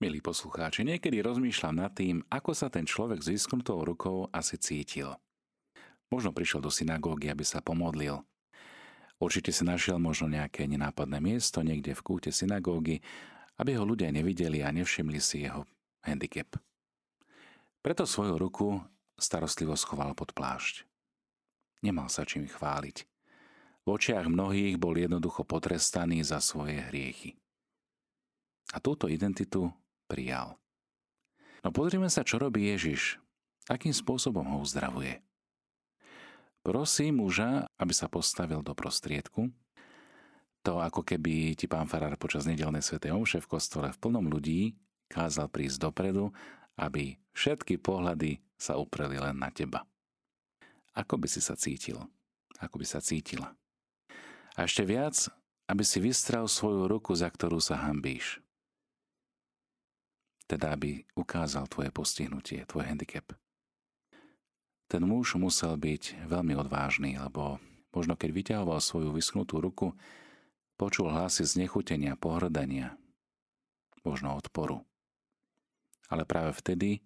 Milí poslucháči, niekedy rozmýšľam nad tým, ako sa ten človek s vysknutou rukou asi cítil. Možno prišiel do synagógy, aby sa pomodlil. Určite si našiel možno nejaké nenápadné miesto niekde v kúte synagógy, aby ho ľudia nevideli a nevšimli si jeho handicap. Preto svoju ruku starostlivo schoval pod plášť. Nemal sa čím chváliť. V očiach mnohých bol jednoducho potrestaný za svoje hriechy. A túto identitu prijal. No pozrime sa, čo robí Ježiš. Akým spôsobom ho uzdravuje. Prosí muža, aby sa postavil do prostriedku. To ako keby ti pán farár počas nedeľnej svätej omše v kostole v plnom ľudí kázal prísť dopredu, aby všetky pohľady sa upreli len na teba. Ako by si sa cítil? Ako by sa cítila? A ešte viac, aby si vystral svoju ruku, za ktorú sa hanbíš. Teda, aby ukázal tvoje postihnutie, tvoj handicap. Ten muž musel byť veľmi odvážny, lebo možno keď vyťahoval svoju vysknutú ruku, počul hlasy znechutenia, pohrdania, možno odporu. Ale práve vtedy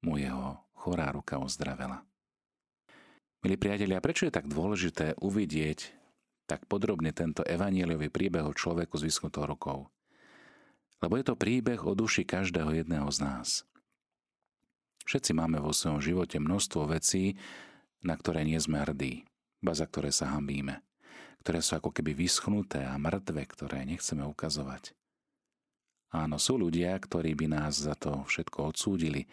mu jeho chorá ruka ozdravela. Milí priatelia, prečo je tak dôležité uvidieť tak podrobne tento evanjeliový príbeh o človeku s vyschnutou rukou? Lebo je to príbeh o duši každého jedného z nás. Všetci máme vo svojom živote množstvo vecí, na ktoré nie sme hrdí, ba za ktoré sa hanbíme, ktoré sú ako keby vyschnuté a mŕtve, ktoré nechceme ukazovať. Áno, sú ľudia, ktorí by nás za to všetko odsúdili,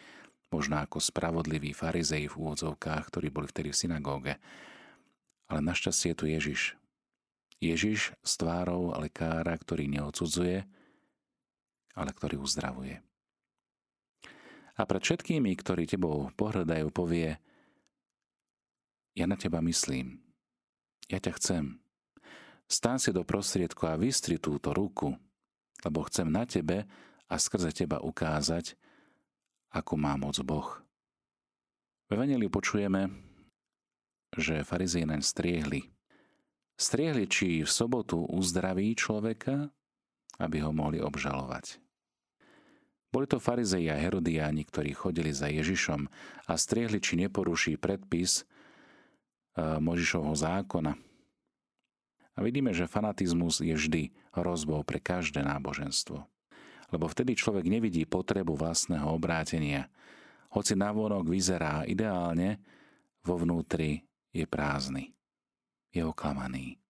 možno ako spravodliví farizei v úvodzovkách, ktorí boli vtedy v synagóge. Ale našťastie je tu Ježiš. Ježiš s tvárou lekára, ktorý neodsudzuje, ale ktorý uzdravuje. A pred všetkými, ktorí tebou pohrdajú, povie: ja na teba myslím, ja ťa chcem. Staň si do prostriedku a vystri túto ruku, lebo chcem na tebe a skrze teba ukázať, ako má moc Boh. V evanjeliu počujeme, že farizeji naň striehli. Striehli, či v sobotu uzdraví človeka, aby ho mohli obžalovať. Boli to farizeji a herodiáni, ktorí chodili za Ježišom a striehli, či neporuší predpis Mojžišovho zákona. A vidíme, že fanatizmus je vždy hrozbou pre každé náboženstvo. Lebo vtedy človek nevidí potrebu vlastného obrátenia. Hoci navonok vyzerá ideálne, vo vnútri je prázdny. Je oklamaný.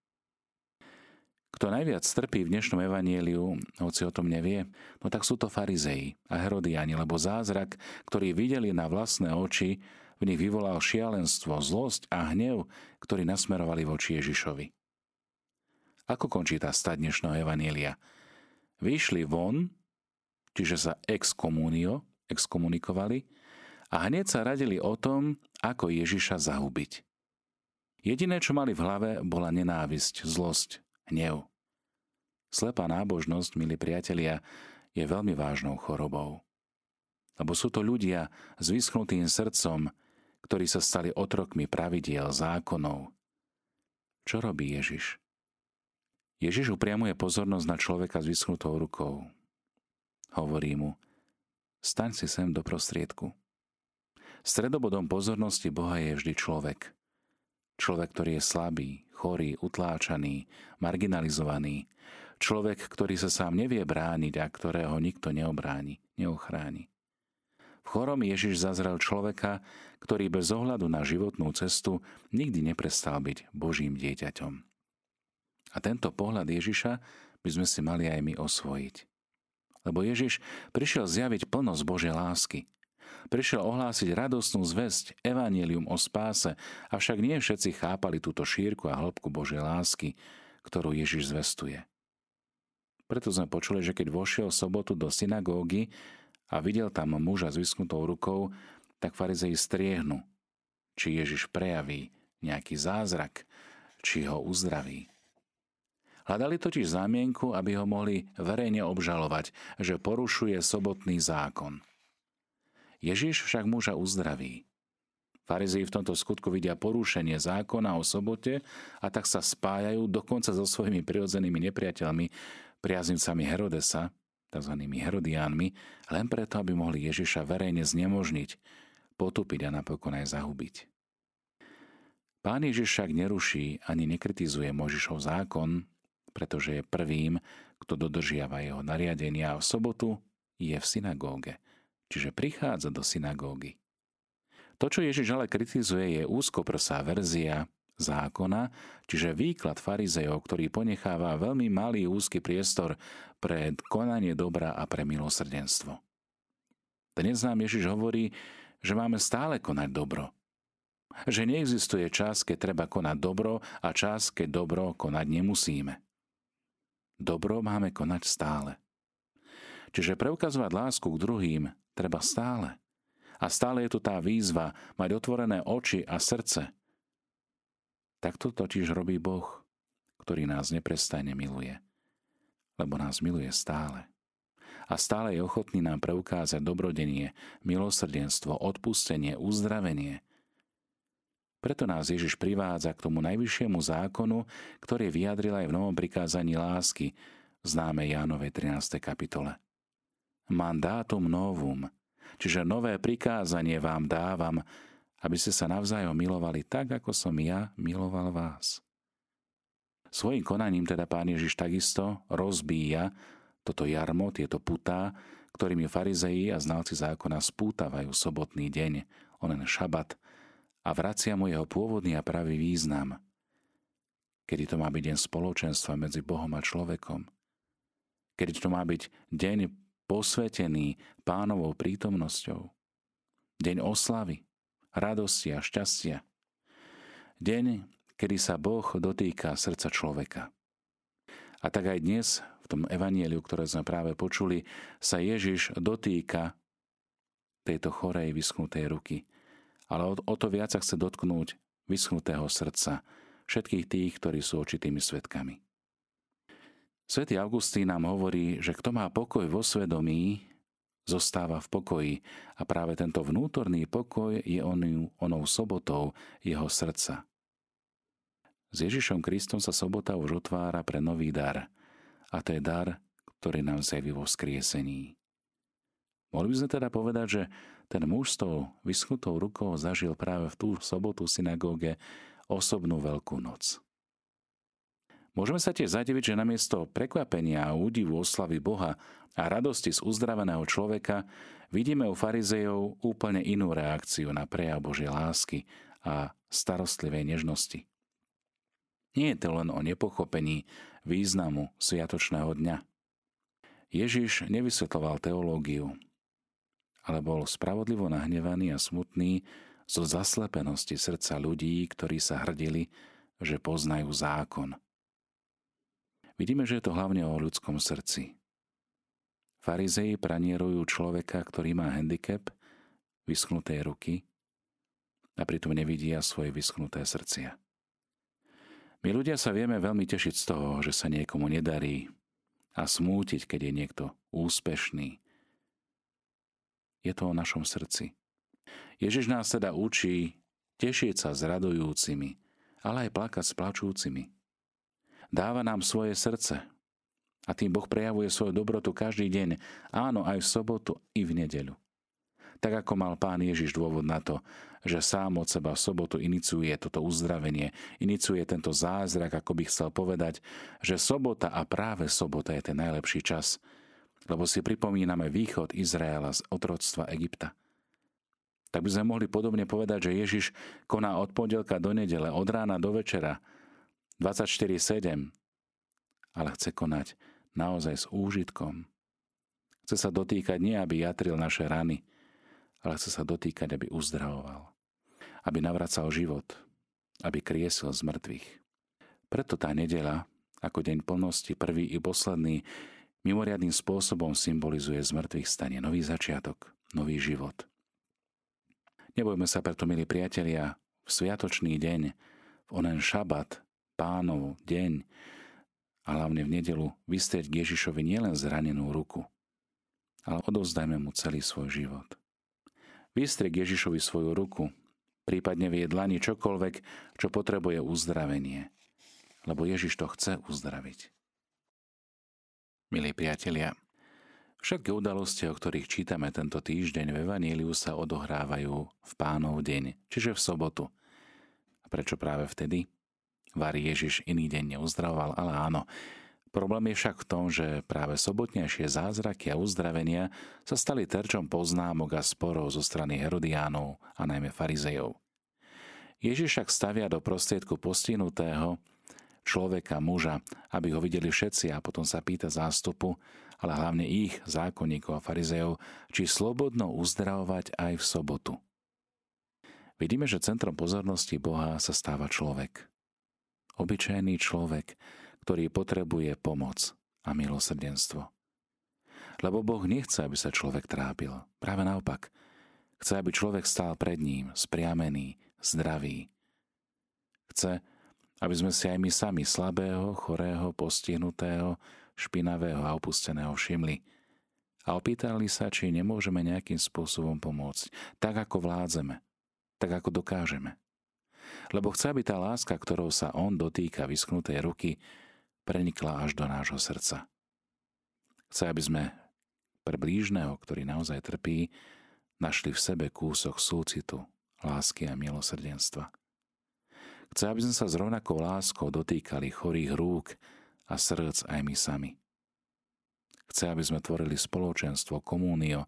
Kto najviac trpí v dnešnom evanjeliu, hoci o tom nevie, no tak sú to farizeji a herodiani, lebo zázrak, ktorý videli na vlastné oči, v nich vyvolal šialenstvo, zlosť a hnev, ktorý nasmerovali voči Ježišovi. Ako končí tá sta dnešného evanjelia? Vyšli von, čiže sa exkomunikovali a hneď sa radili o tom, ako Ježiša zahubiť. Jediné, čo mali v hlave, bola nenávisť, zlosť, hnev. Slepá nábožnosť, milí priatelia, je veľmi vážnou chorobou. Lebo sú to ľudia s vyschnutým srdcom, ktorí sa stali otrokmi pravidiel, zákonov. Čo robí Ježiš? Ježiš upriamuje pozornosť na človeka s vyschnutou rukou. Hovorí mu: staň si sem do prostriedku. Stredobodom pozornosti Boha je vždy človek. Človek, ktorý je slabý, chorý, utláčaný, marginalizovaný. Človek, ktorý sa sám nevie brániť a ktorého nikto neobráni, neochráni. V chorom Ježiš zazrel človeka, ktorý bez ohľadu na životnú cestu nikdy neprestal byť Božím dieťaťom. A tento pohľad Ježiša by sme si mali aj my osvojiť. Lebo Ježiš prišiel zjaviť plnosť Božej lásky. Prišiel ohlásiť radostnú zvesť, evanjelium o spáse, avšak nie všetci chápali túto šírku a hĺbku Božej lásky, ktorú Ježiš zvestuje. Preto sme počuli, že keď vošiel v sobotu do synagógy a videl tam muža s vyschnutou rukou, tak farizeji striehnú, či Ježiš prejaví nejaký zázrak, či ho uzdraví. Hľadali totiž zámienku, aby ho mohli verejne obžalovať, že porušuje sobotný zákon. Ježiš však muža uzdraví. Farizei v tomto skutku vidia porušenie zákona o sobote a tak sa spájajú dokonca so svojimi prirodzenými nepriateľmi, priaznicami Herodesa, tzv. Herodiánmi, len preto, aby mohli Ježiša verejne znemožniť, potupiť a napokon aj zahubiť. Pán Ježiš však neruší ani nekritizuje Mojžišov zákon, pretože je prvým, kto dodržiava jeho nariadenia a v sobotu je v synagóge, čiže prichádza do synagógy. To, čo Ježiš ale kritizuje, je úzkoprsá verzia zákona, čiže výklad farizejov, ktorý ponecháva veľmi malý úzky priestor pre konanie dobra a pre milosrdenstvo. Dnes nám Ježiš hovorí, že máme stále konať dobro. Že neexistuje čas, keď treba konať dobro a čas, keď dobro konať nemusíme. Dobro máme konať stále. Čiže preukazovať lásku k druhým treba stále. A stále je tu tá výzva mať otvorené oči a srdce. Takto totiž robí Boh, ktorý nás neprestajne miluje, lebo nás miluje stále. A stále je ochotný nám preukázať dobrodenie, milosrdenstvo, odpustenie, uzdravenie. Preto nás Ježiš privádza k tomu najvyššiemu zákonu, ktorý vyjadril aj v novom prikázaní lásky, známe Jánovej 13. kapitole. Mandátum novum, čiže nové prikázanie vám dávam, aby ste sa navzájom milovali tak, ako som ja miloval vás. Svojím konaním teda Pán Ježiš takisto rozbíja toto jarmo, tieto putá, ktorými farizeji a znalci zákona spútavajú sobotný deň, onen šabat, a vracia mu jeho pôvodný a pravý význam, kedy to má byť deň spoločenstva medzi Bohom a človekom, kedy to má byť deň posvetený Pánovou prítomnosťou, deň oslavy, radosti a šťastia. Deň, kedy sa Boh dotýka srdca človeka. A tak aj dnes, v tom evanjeliu, ktoré sme práve počuli, sa Ježiš dotýka tejto chorej, vyschnutej ruky. Ale o to viac sa chce dotknúť vyschnutého srdca všetkých tých, ktorí sú očitými svedkami. Svätý Augustín nám hovorí, že kto má pokoj vo svedomí, zostáva v pokoji a práve tento vnútorný pokoj je onou sobotou jeho srdca. S Ježišom Kristom sa sobota už otvára pre nový dar a to je dar, ktorý nám zjaví vo vzkriesení. Mohli by sme teda povedať, že ten muž s tou vyschnutou rukou zažil práve v tú sobotu v synagóge osobnú veľkú noc. Môžeme sa tiež zadiviť, že namiesto prekvapenia a údivu oslavy Boha a radosti z uzdraveného človeka vidíme u farizejov úplne inú reakciu na prejav Božej lásky a starostlivej nežnosti. Nie je to len o nepochopení významu sviatočného dňa. Ježiš nevysvetloval teológiu, ale bol spravodlivo nahnevaný a smutný zo zaslepenosti srdca ľudí, ktorí sa hrdili, že poznajú zákon. Vidíme, že je to hlavne o ľudskom srdci. Farizeji pranierujú človeka, ktorý má handicap, vyschnuté ruky a pritom nevidia svoje vyschnuté srdcia. My ľudia sa vieme veľmi tešiť z toho, že sa niekomu nedarí a smútiť, keď je niekto úspešný. Je to o našom srdci. Ježiš nás teda učí tešiť sa s radujúcimi, ale aj plakať s plačúcimi. Dáva nám svoje srdce. A tým Boh prejavuje svoju dobrotu každý deň, áno, aj v sobotu, i v nedeľu. Tak ako mal Pán Ježiš dôvod na to, že sám od seba v sobotu iniciuje toto uzdravenie, iniciuje tento zázrak, ako by chcel povedať, že sobota a práve sobota je ten najlepší čas, lebo si pripomíname východ Izraela z otroctva Egypta. Tak by sme mohli podobne povedať, že Ježiš koná od pondelka do nedele, od rána do večera, 24/7, ale chce konať naozaj s úžitkom. Chce sa dotýkať nie, aby jatril naše rany, ale chce sa dotýkať, aby uzdravoval, aby navracal život, aby kriesil z mŕtvych. Preto tá nedeľa, ako deň plnosti, prvý i posledný, mimoriadnym spôsobom symbolizuje z mŕtvych stane nový začiatok, nový život. Nebojme sa preto, milí priatelia, v sviatočný deň, v onen šabat, Pánov deň, a hlavne v nedelu vystrieť k Ježišovi nielen zranenú ruku, ale odovzdajme mu celý svoj život. Vystrieť k Ježišovi svoju ruku, prípadne v jej dlani čokoľvek, čo potrebuje uzdravenie, lebo Ježiš to chce uzdraviť. Milí priatelia, Všetky udalosti, o ktorých čítame tento týždeň v Evaníliu, sa odohrávajú v Pánov deň, čiže v sobotu. A prečo práve vtedy? Vari Ježiš iný deň neuzdravoval, ale áno. Problém je však v tom, že práve sobotnejšie zázraky a uzdravenia sa stali terčom poznámok a sporov zo strany Herodiánov a najmä farizejov. Ježiš však stavia do prostriedku postihnutého človeka, muža, aby ho videli všetci a potom sa pýta zástupu, ale hlavne ich, zákonníkov a farizejov, či slobodno uzdravovať aj v sobotu. Vidíme, že centrom pozornosti Boha sa stáva človek. Obyčajný človek, ktorý potrebuje pomoc a milosrdenstvo. Lebo Boh nechce, aby sa človek trápil. Práve naopak. Chce, aby človek stál pred ním, spriamený, zdravý. Chce, aby sme si aj my sami slabého, chorého, postihnutého, špinavého a opusteného všimli a opýtali sa, či nemôžeme nejakým spôsobom pomôcť, tak ako vládzeme, tak ako dokážeme. Lebo chce, aby tá láska, ktorou sa on dotýka vyschnutej ruky, prenikla až do nášho srdca. Chce, aby sme pre blížneho, ktorý naozaj trpí, našli v sebe kúsok súcitu, lásky a milosrdenstva. Chce, aby sme sa s rovnakou láskou dotýkali chorých rúk a srdc aj my sami. Chce, aby sme tvorili spoločenstvo, komúnio,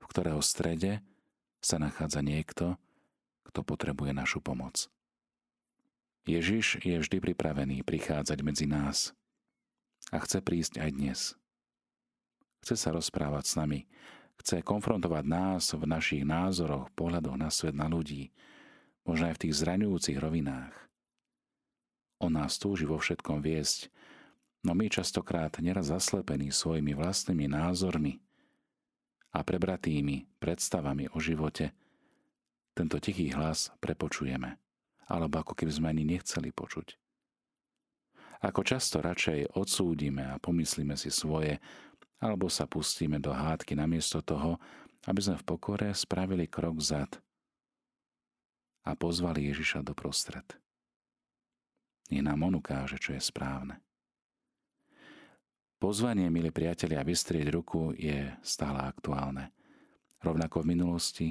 v ktorého strede sa nachádza niekto, kto potrebuje našu pomoc. Ježiš je vždy pripravený prichádzať medzi nás a chce prísť aj dnes. Chce sa rozprávať s nami, chce konfrontovať nás v našich názoroch, pohľadoch na svet, na ľudí, možno aj v tých zraňujúcich rovinách. On nás túži vo všetkom viesť, no my častokrát neraz zaslepení svojimi vlastnými názormi a prebratými predstavami o živote tento tichý hlas prepočujeme, alebo ako keby sme ani nechceli počuť. Ako často radšej odsúdime a pomyslíme si svoje, alebo sa pustíme do hádky namiesto toho, aby sme v pokore spravili krok vzad a pozvali Ježiša do prostred. Nech nám on ukáže, čo je správne. Pozvanie, milí priatelia, vystrieť ruku je stále aktuálne. Rovnako v minulosti,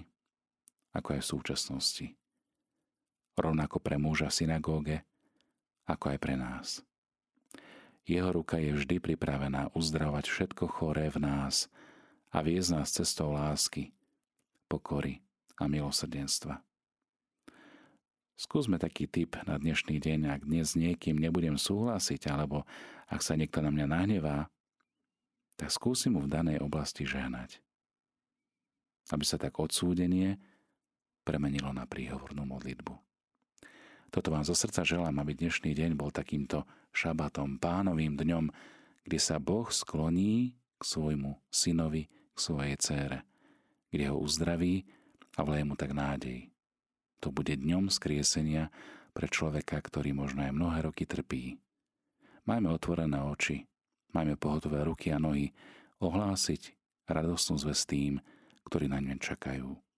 ako aj v súčasnosti. Rovnako pre muža v synagóge, ako aj pre nás. Jeho ruka je vždy pripravená uzdravovať všetko choré v nás a viesť nás cestou lásky, pokory a milosrdenstva. Skúsme taký tip na dnešný deň, ak dnes s niekým nebudem súhlasiť, alebo ak sa niekto na mňa nahnevá, tak skúsim mu v danej oblasti žehnať. Aby sa tak odsúdenie premenilo na príhovornú modlitbu. Toto vám zo srdca želám, aby dnešný deň bol takýmto šabatom, Pánovým dňom, kde sa Boh skloní k svojmu synovi, k svojej dcére, kde ho uzdraví a vleje mu tak nádej. To bude dňom skriesenia pre človeka, ktorý možno aj mnohé roky trpí. Majme otvorené oči, majme pohotové ruky a nohy ohlásiť radostnú zvesť tým, ktorí na ňu čakajú.